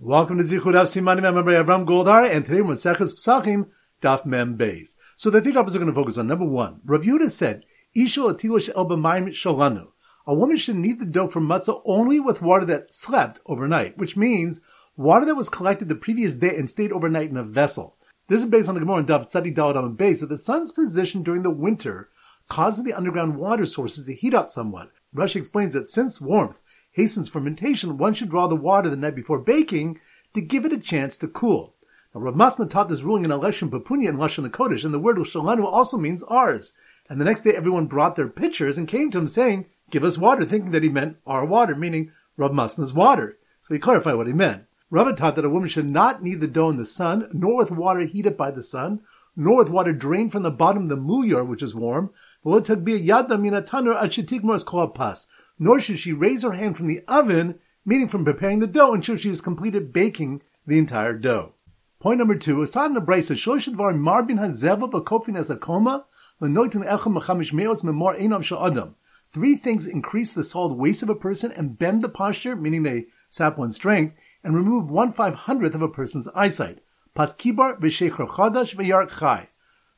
Welcome to Zichud Av Simanim. I'm Rabbi Avram Goldhar, and today we're in Maseches Pesachim, Daf Mem Beis. So the three topics are going to focus on. Number one, Rav Yudah said, "Isha atila she'el b'mayim shalanu." A woman should knead the dough for matzah only with water that slept overnight, which means water that was collected the previous day and stayed overnight in a vessel. This is based on the Gemara in Daf Tzadik D'Adam Beis that the sun's position during the winter causes the underground water sources to heat up somewhat. Rashi explains that since warmth hastens fermentation, one should draw the water the night before baking to give it a chance to cool. Now, Rav Masna taught this ruling in a Lashon Papunya and Lashon HaKodesh, and the word Shalanu also means ours. And the next day, everyone brought their pitchers and came to him saying, "Give us water," thinking that he meant our water, meaning Rav Masna's water. So he clarified what he meant. Rav taught that a woman should not knead the dough in the sun, nor with water heated by the sun, nor with water drained from the bottom of the mulyar, which is warm, nor should she raise her hand from the oven, meaning from preparing the dough, until she has completed baking the entire dough. Point number two is taught in the Braisa, Shoshadvar Marbin Hazeva Bakopin Azakoma, Lenoitun Echem Machamish Meos Memor Enam Sha'adam. Three things increase the solid waist of a person and bend the posture, meaning they sap one's strength, and remove 1/500th of a person's eyesight. Paskibar V'Shechar Chadash V'Yark Chai.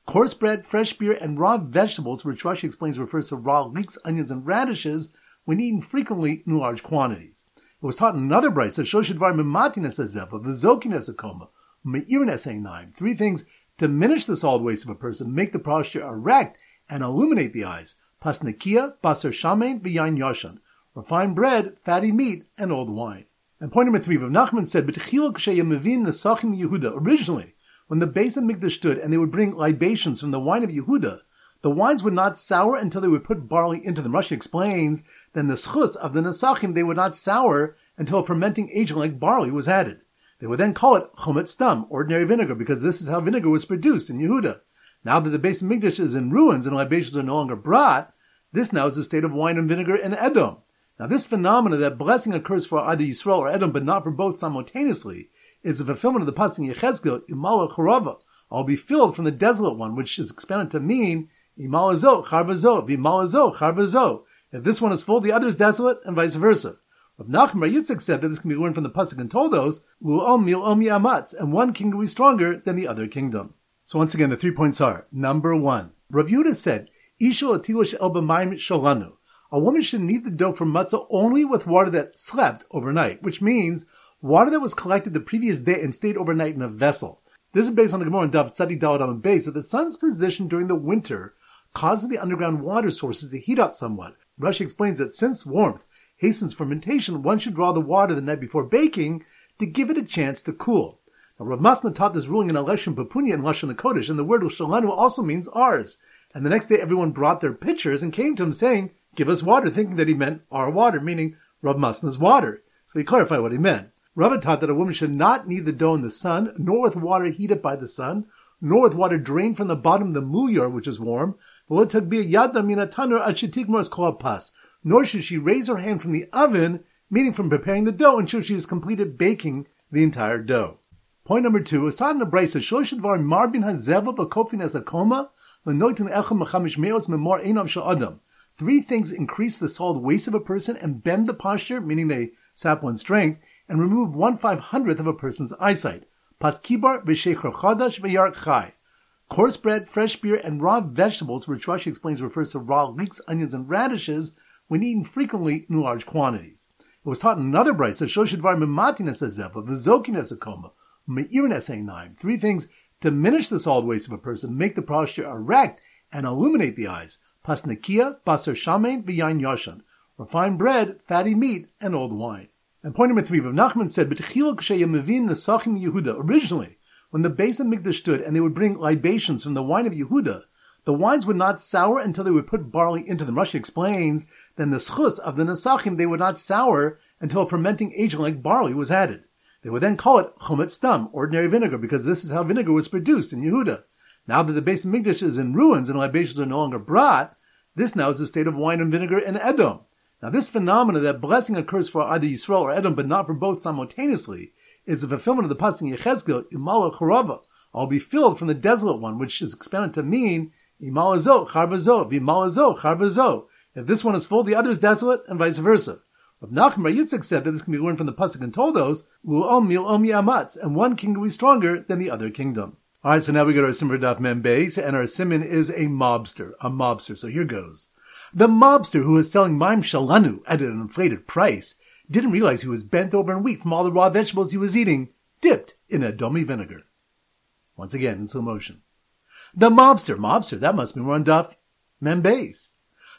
Coarse bread, fresh beer, and raw vegetables, which Rashi explains refers to raw leeks, onions, and radishes, when eaten frequently in large quantities. It was taught in another brisa, Shoshadvar Mimatines Azeva, V'Zokines Akoma, Me'irines Einaim. Three things diminish the solid waist of a person, make the posture erect, and illuminate the eyes. Pasnakia, Basar Shamein, V'Yain Yashan. Refined bread, fatty meat, and old wine. And point number three, Rav Nachman said, B'tchilok she'yamivin nesachim Yehuda. Originally, when the Bais HaMikdash stood and they would bring libations from the wine of Yehuda, the wines would not sour until they would put barley into them. Rashi explains that in the schus of the nesachim, they would not sour until a fermenting agent like barley was added. They would then call it chomet stam, ordinary vinegar, because this is how vinegar was produced in Yehuda. Now that the Bais HaMikdash is in ruins and libations are no longer brought, this now is the state of wine and vinegar in Edom. Now this phenomena that blessing occurs for either Yisrael or Edom, but not for both simultaneously, is the fulfillment of the Pasuk in Yechezkel, Imala Chorava, I'll be filled from the desolate one, which is expanded to mean Imalazo, Charbazo, Vimalazo, Charbazo. If this one is full, the other is desolate, and vice versa. Rav Nachman Bar Yitzchak said that this can be learned from the Pasuk in Toldos, Lu'om Mil'om Yamatz, and one kingdom will be stronger than the other kingdom. So once again, the 3 points are, number one, Rav Yudah said, Isha atila she'el b'mayim shalanu. A woman should knead the dough for matzah only with water that slept overnight, which means water that was collected the previous day and stayed overnight in a vessel. This is based on the Gemara in Daf Tzadik D'Adam Beis that the sun's position during the winter causes the underground water sources to heat up somewhat. Rashi explains that since warmth hastens fermentation, one should draw the water the night before baking to give it a chance to cool. Now, Rav Masna taught this ruling in a Lashon Papunya and Lashon HaKodesh, and the word Shalanu also means ours. And the next day, everyone brought their pitchers and came to him saying, "Give us water," thinking that he meant our water, meaning Rav Masna's water. So he clarified what he meant. Rav taught that a woman should not knead the dough in the sun, nor with water heated by the sun, nor with water drained from the bottom of the mulyar, which is warm, nor should she raise her hand from the oven, meaning from preparing the dough, until she has completed baking the entire dough. Point number two is taught in the Braisa, Shoshadvar Marbin Hazeva Bakopin Azakoma, Lenoitun Echem Machamish Meos Memor Enam Sha'adam. Three things increase the solid waist of a person and bend the posture, meaning they sap one's strength, and remove 1/500th of a person's eyesight. Paskibar V'Shechar Chadash V'Yark Chai. Coarse bread, fresh beer, and raw vegetables, which Rashi explains refers to raw leeks, onions, and radishes, when eaten frequently in large quantities. It was taught in another brisa, Shoshadvar Mimatines Azeva, V'Zokines Akoma, Me'irines Einaim. Three things diminish the solid waist of a person, make the posture erect, and illuminate the eyes. Pasnakia, Basar Shamein, V'Yain Yashan. Refined bread, fatty meat, and old wine. And point number three, Rav Nachman said, B'tchilok she'yamivin nesachim Yehuda. Originally, when the Bais HaMikdash stood and they would bring libations from the wine of Yehuda, the wines would not sour until they would put barley into them. Rashi explains that in the schus of the nesachim, they would not sour until a fermenting agent like barley was added. They would then call it chomet stam, ordinary vinegar, because this is how vinegar was produced in Yehuda. Now that the Bais HaMikdash is in ruins and libations are no longer brought, this now is the state of wine and vinegar in Edom. Now this phenomena that blessing occurs for either Yisrael or Edom, but not for both simultaneously, is the fulfillment of the Pasuk in Yechezkel, Imala Chorava, I'll be filled from the desolate one, which is expanded to mean Imalazo, Charbazo, Vimalazo, Charbazo. If this one is full, the other is desolate, and vice versa. Rav Nachman Bar Yitzchak said that this can be learned from the Pasuk in Toldos, and one kingdom is stronger than the other kingdom. Alright, so now we go to our Siman for Daf Mem Beis, and our Siman is a mobster. So here goes. The mobster who was selling Maim Shalanu at an inflated price didn't realize he was bent over and weak from all the raw vegetables he was eating, dipped in Edomi vinegar. Once again, in slow motion. The mobster, that must be more on Daf Mem Beis.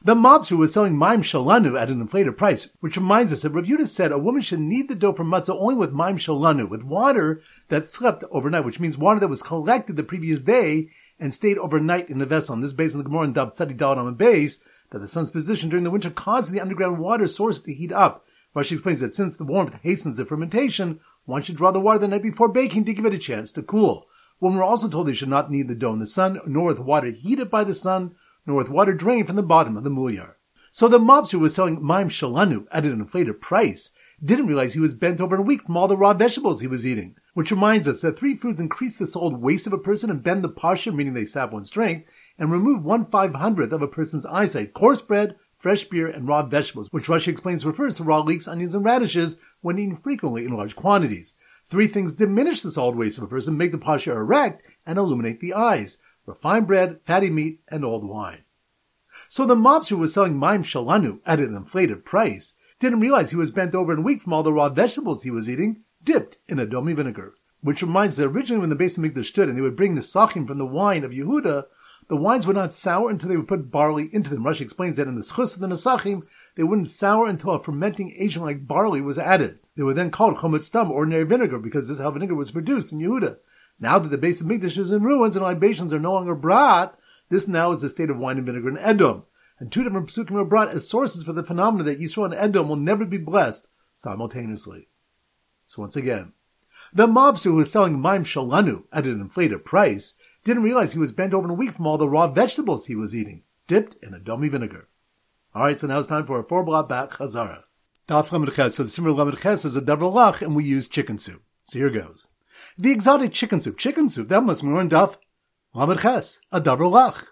The mobster was selling Maim Shalanu at an inflated price, which reminds us that Rav Yudah said a woman should knead the dough for matzah only with Maim Shalanu, with water that slept overnight, which means water that was collected the previous day and stayed overnight in the vessel. And this is based on the Gemara in Daf Tzadik D'Adam Beis, that the sun's position during the winter causes the underground water source to heat up. Rashi explains that since the warmth hastens the fermentation, one should draw the water the night before baking to give it a chance to cool. Women were also told they should not knead the dough in the sun, nor with water heated by the sun, nor with water drained from the bottom of the mulyar. So the mobster who was selling Maim Shalanu at an inflated price didn't realize he was bent over and weak from all the raw vegetables he was eating, which reminds us that three foods increase the solid waist of a person and bend the posture, meaning they sap one's strength, and remove 1/500th of a person's eyesight: coarse bread, fresh beer, and raw vegetables, which Rashi explains refers to raw leeks, onions, and radishes when eaten frequently in large quantities. Three things diminish the solid waist of a person, make the posture erect, and illuminate the eyes: refined bread, fatty meat, and old wine. So the mobster was selling Maim Shalanu at an inflated price didn't realize he was bent over and weak from all the raw vegetables he was eating, dipped in Edomi vinegar. Which reminds that originally when the Bais HaMikdash stood and they would bring the sachim from the wine of Yehuda, the wines would not sour until they would put barley into them. Rashi explains that in the schus of the Nesachim, they wouldn't sour until a fermenting agent like barley was added. They were then called Chimutz, ordinary vinegar, because this is how vinegar was produced in Yehuda. Now that the Bais HaMikdash is in ruins and libations are no longer brought, this now is the state of wine and vinegar in Edom. And two different psukim are brought as sources for the phenomena that Yisrael and Edom will never be blessed simultaneously. So once again, the mobster who was selling Maim Shalanu at an inflated price didn't realize he was bent over and weak from all the raw vegetables he was eating, dipped in Edomi vinegar. Alright, so now it's time for a four-block back Chazara. Daf Lamed Ches. So the Siman Lamed Ches is a double lach, and we use chicken soup. So here goes. The exotic chicken soup, that must be more in Daf Lamed Ches, a double lach.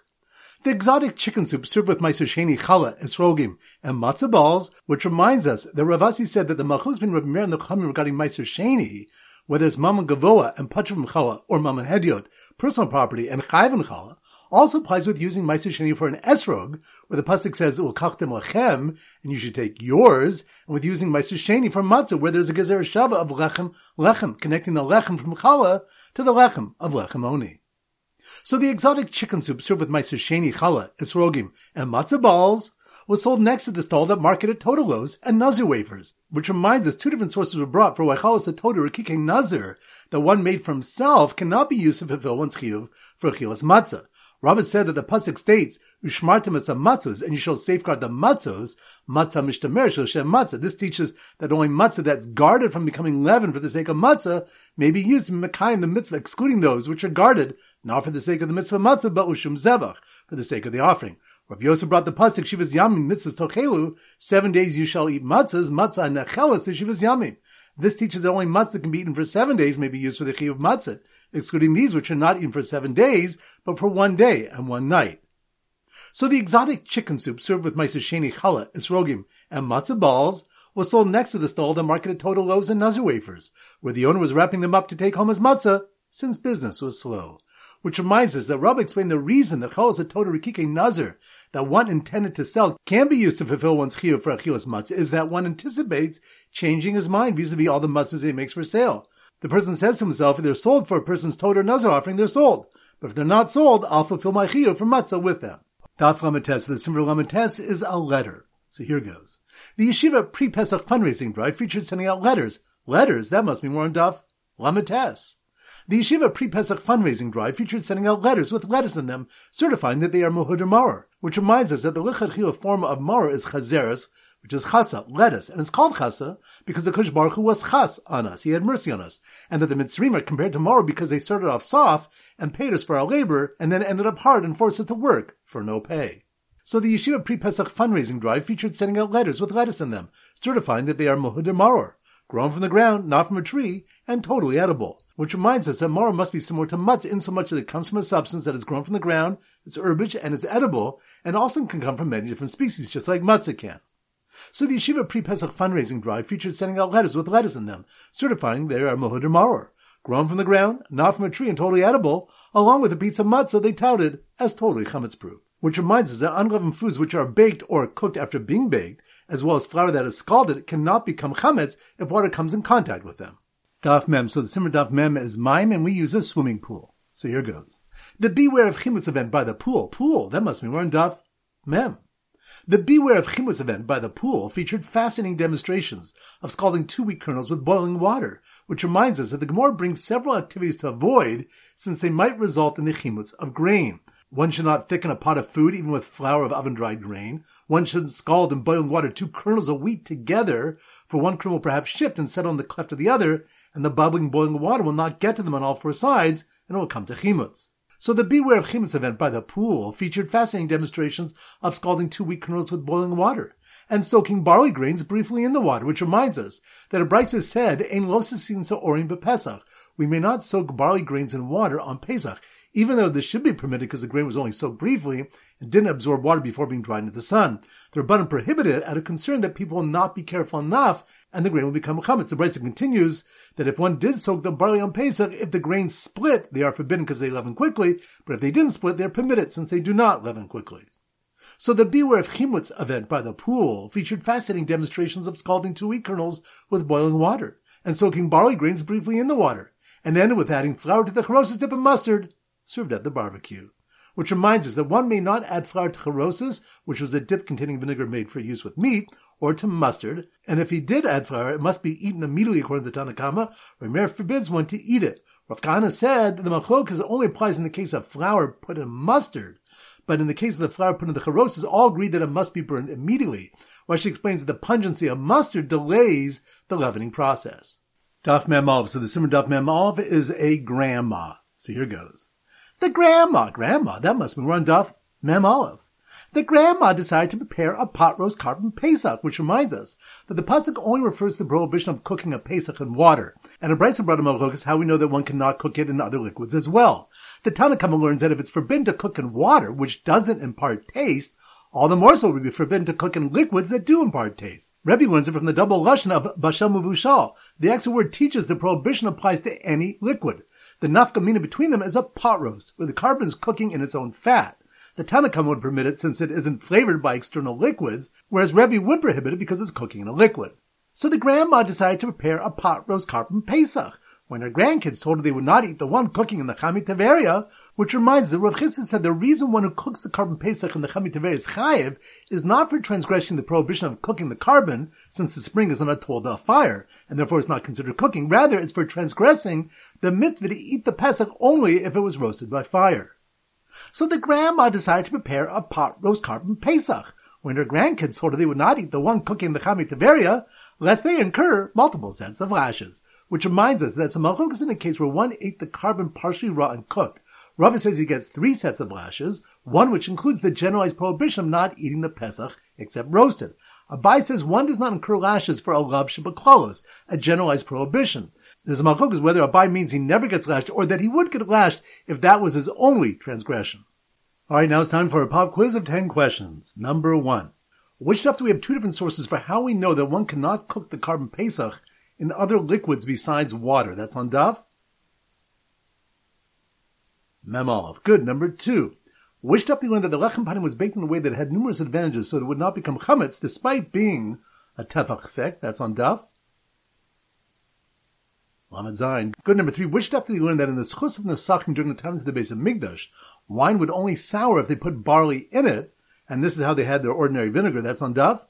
The exotic chicken soup served with Meiser Sheni, challah, Esrogim, and matzah balls, which reminds us that Rav Asi said that the machuz bin Rabbi Meir and the Chachamim regarding Meiser Sheni, whether it's Mammon Gavoa and Patravim challah, or Mammon Hediot, personal property, and Chayvim challah, also applies with using Meiser Sheni for an esrog, where the pasuk says, U'kachtem lechem, and you should take yours, and with using Meiser Sheni for matzah, where there's a gezer shava of lechem, connecting the lechem from challah to the lechem of lechem oni. So the exotic chicken soup served with Meiser Sheni, challah, esrogim, and matzah balls was sold next to the stalled up market at Todah and Nazir wafers, which reminds us two different sources were brought for why challah at Todah Rekikei Nazir, that one made for himself cannot be used to fulfill one's chiyuv for Chilas Matzah. Rav said that the pasuk states, "Ushmartem es hamatzos," and you shall safeguard the matzos. Matzah mishtamer shel shem matzah. This teaches that only matzah that's guarded from becoming leavened for the sake of matzah may be used to mekayem in the mitzvah, excluding those which are guarded not for the sake of the mitzvah matzah, but ushum zevach, for the sake of the offering. Rav Yosef brought the pasuk shivas yamim mitzvahs tochelu. 7 days you shall eat matzahs. Matzah nechelas is shivas yamim. This teaches that only matzah that can be eaten for 7 days may be used for the chiyuv matzah, excluding these which are not eaten for 7 days, but for 1 day and 1 night. So the exotic chicken soup served with Meiser Sheni, challah, esrogim, and matzah balls was sold next to the stall at the market at Todah loaves and Nazir wafers, where the owner was wrapping them up to take home as matzah, since business was slow. Which reminds us that Rav explained the reason that challah at Todah Rekikei Nazir, that one intended to sell, can be used to fulfill one's chiyuv for Achilas matzah, is that one anticipates changing his mind vis-a-vis all the matzahs he makes for sale. The person says to himself, if they're sold for a person's Todah or Nazir offering, they're sold. But if they're not sold, I'll fulfill my chiyuv for matzah with them. Daf Lamed Ches. The Siman for Lamed Ches is a letter. So here goes. The Yeshiva pre-Pesach fundraising drive featured sending out letters. Letters, that must be more on Daf Lamed Ches. The Yeshiva pre-Pesach fundraising drive featured sending out letters with letters in them, certifying that they are muhud or maror, which reminds us that the lechadchila form of maror is chazeres, which is chasa, lettuce, and it's called chasa because the Kodesh Baruch Hu was chas on us, he had mercy on us, and that the Mitzrim are compared to maror because they started off soft and paid us for our labor, and then ended up hard and forced us to work for no pay. So the Yeshiva pre-Pesach fundraising drive featured sending out letters with lettuce in them, certifying that they are muhud or maror, grown from the ground, not from a tree, and totally edible. Which reminds us that maror must be similar to matzah insomuch that it comes from a substance that is grown from the ground, it's herbage, and it's edible, and also can come from many different species, just like matzah can. So the Yeshiva pre-Pesach fundraising drive featured sending out letters with letters in them, certifying they are Mohud or Maror, grown from the ground, not from a tree, and totally edible, along with a piece of matzah they touted as totally chametz proof. Which reminds us that unleavened foods which are baked or cooked after being baked, as well as flour that is scalded, cannot become chametz if water comes in contact with them. Daf Mem. So the Simmer Daf Mem is mime, and we use a swimming pool. So here goes. The Beware of Chimutz event by the pool. Pool, that must mean we're in Daf Mem. The Beware of Chimutz event by the pool featured fascinating demonstrations of scalding 2 wheat kernels with boiling water, which reminds us that the Gemara brings several activities to avoid since they might result in the chimutz of grain. One should not thicken a pot of food even with flour of oven-dried grain. One shouldn't scald in boiling water 2 kernels of wheat together, for one kernel will perhaps shift and settle on the cleft of the other, and the bubbling boiling water will not get to them on all 4 sides, and it will come to chimutz. So the Beware of Chimutz event by the pool featured fascinating demonstrations of scalding 2 wheat kernels with boiling water and soaking barley grains briefly in the water, which reminds us that a Braisa said, "Ein lo sisin sa'orim b'Pesach." We may not soak barley grains in water on Pesach, even though this should be permitted because the grain was only soaked briefly and didn't absorb water before being dried into the sun. The Rabbanan prohibited it out of concern that people will not be careful enough and the grain will become chametz. The Braisa continues that if one did soak the barley on Pesach, if the grains split, they are forbidden because they leaven quickly, but if they didn't split, they are permitted since they do not leaven quickly. So the Beware of Chimutz event by the pool featured fascinating demonstrations of scalding 2 wheat kernels with boiling water and soaking barley grains briefly in the water, and ended with adding flour to the charosis dip and mustard served at the barbecue, which reminds us that one may not add flour to charosis, which was a dip containing vinegar made for use with meat, or to mustard, and if he did add flour, it must be eaten immediately according to the Tanna Kamma. Rameir forbids one to eat it. Rav Kahana said that the machlokas only applies in the case of flour put in mustard, but in the case of the flour put in the charosis, all agreed that it must be burned immediately. Rashi explains that the pungency of mustard delays the leavening process. Daf Mem Mamalov. So the Simmer Daf Mem Mamalov is a grandma. So here goes. The grandma, that must be run Daf Mem Olive. The grandma decided to prepare a pot roast carved in Pesach, which reminds us that the Pasuk only refers to the prohibition of cooking a Pesach in water, and a Braisa brought a machlokas how we know that one cannot cook it in other liquids as well. The Tanna Kamma learns that if it's forbidden to cook in water, which doesn't impart taste, all the more so would be forbidden to cook in liquids that do impart taste. Rebbe learns it from the double lashon of bashel muvushal. The extra word teaches the prohibition applies to any liquid. The nafka mina between them is a pot roast, where the carbon is cooking in its own fat. The Tanna Kamma would permit it since it isn't flavored by external liquids, whereas Rebbe would prohibit it because it's cooking in a liquid. So the grandma decided to prepare a pot roast carved in Pesach, when her grandkids told her they would not eat the one cooking in the Chamei Teveria, which reminds us that Rav Chisda said the reason one who cooks the carbon Pesach in the Chamei Teveria is chayiv is not for transgressing the prohibition of cooking the carbon, since the spring is on a Toldah fire, and therefore it's not considered cooking. Rather, it's for transgressing the mitzvah to eat the Pesach only if it was roasted by fire. So the grandma decided to prepare a pot roast carbon Pesach, when her grandkids told her they would not eat the one cooking the Chamei Teveria, lest they incur multiple sets of lashes. Which reminds us that Samachok is in a case where one ate the carbon partially raw and cooked. Rav says he gets 3 sets of lashes, one which includes the generalized prohibition of not eating the Pesach except roasted. Abai says one does not incur lashes for olav shebaklolos, a generalized prohibition. There's a machlokes is whether Abai means he never gets lashed or that he would get lashed if that was his only transgression. Alright, now it's time for a pop quiz of 10 questions. Number 1. Which stuff do we have 2 different sources for how we know that one cannot cook the carbon Pesach in other liquids besides water? That's on Daf Mem Aleph. Good. Number 2. Which stuff do we learn that the lechem panim was baked in a way that had numerous advantages so that it would not become chametz despite being a tefach thek? That's on Daf Lamed Zayin. Good. Number 3. Which stuff did we learn that in the schus of Nesachim during the times of the Bais HaMikdash, wine would only sour if they put barley in it, and this is how they had their ordinary vinegar? That's on Daf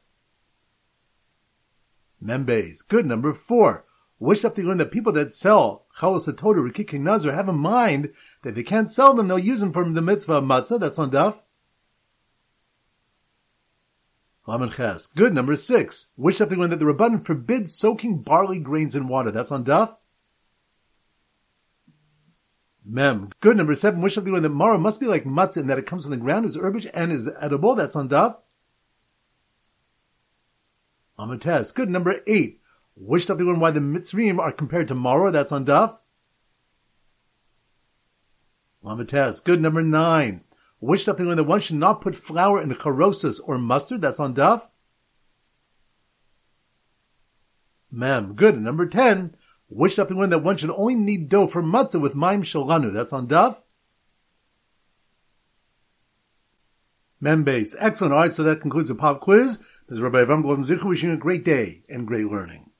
Mem Beis. Good. Number 4. Which stuff did we learn that people that sell chalas and todah, rikik and nazir have in mind that if they can't sell them, they'll use them for the mitzvah of matzah? That's on Daf Lamed Ches. Good. Number 6. Which stuff did we learn that the Rabbanan forbids soaking barley grains in water? That's on Daf Mem. Good. Number 7. Which of the one that maror must be like matzah in that it comes from the ground, is herbage, and is edible? That's on Daf Lamed Ches. Good. Number 8. Which of the one why the Mitzrayim are compared to maror? That's on Daf Lamed Ches. Good. Number 9. Which of the one that one should not put flour in charosis or mustard? That's on Daf Mem. Good. And number 10, which stuff we learned that one should only need dough for matzah with maim shalanu. That's on Daf Mem Beis. Excellent. All right, so that concludes the pop quiz. This is Rabbi Avram Goldhar wishing you a great day and great learning.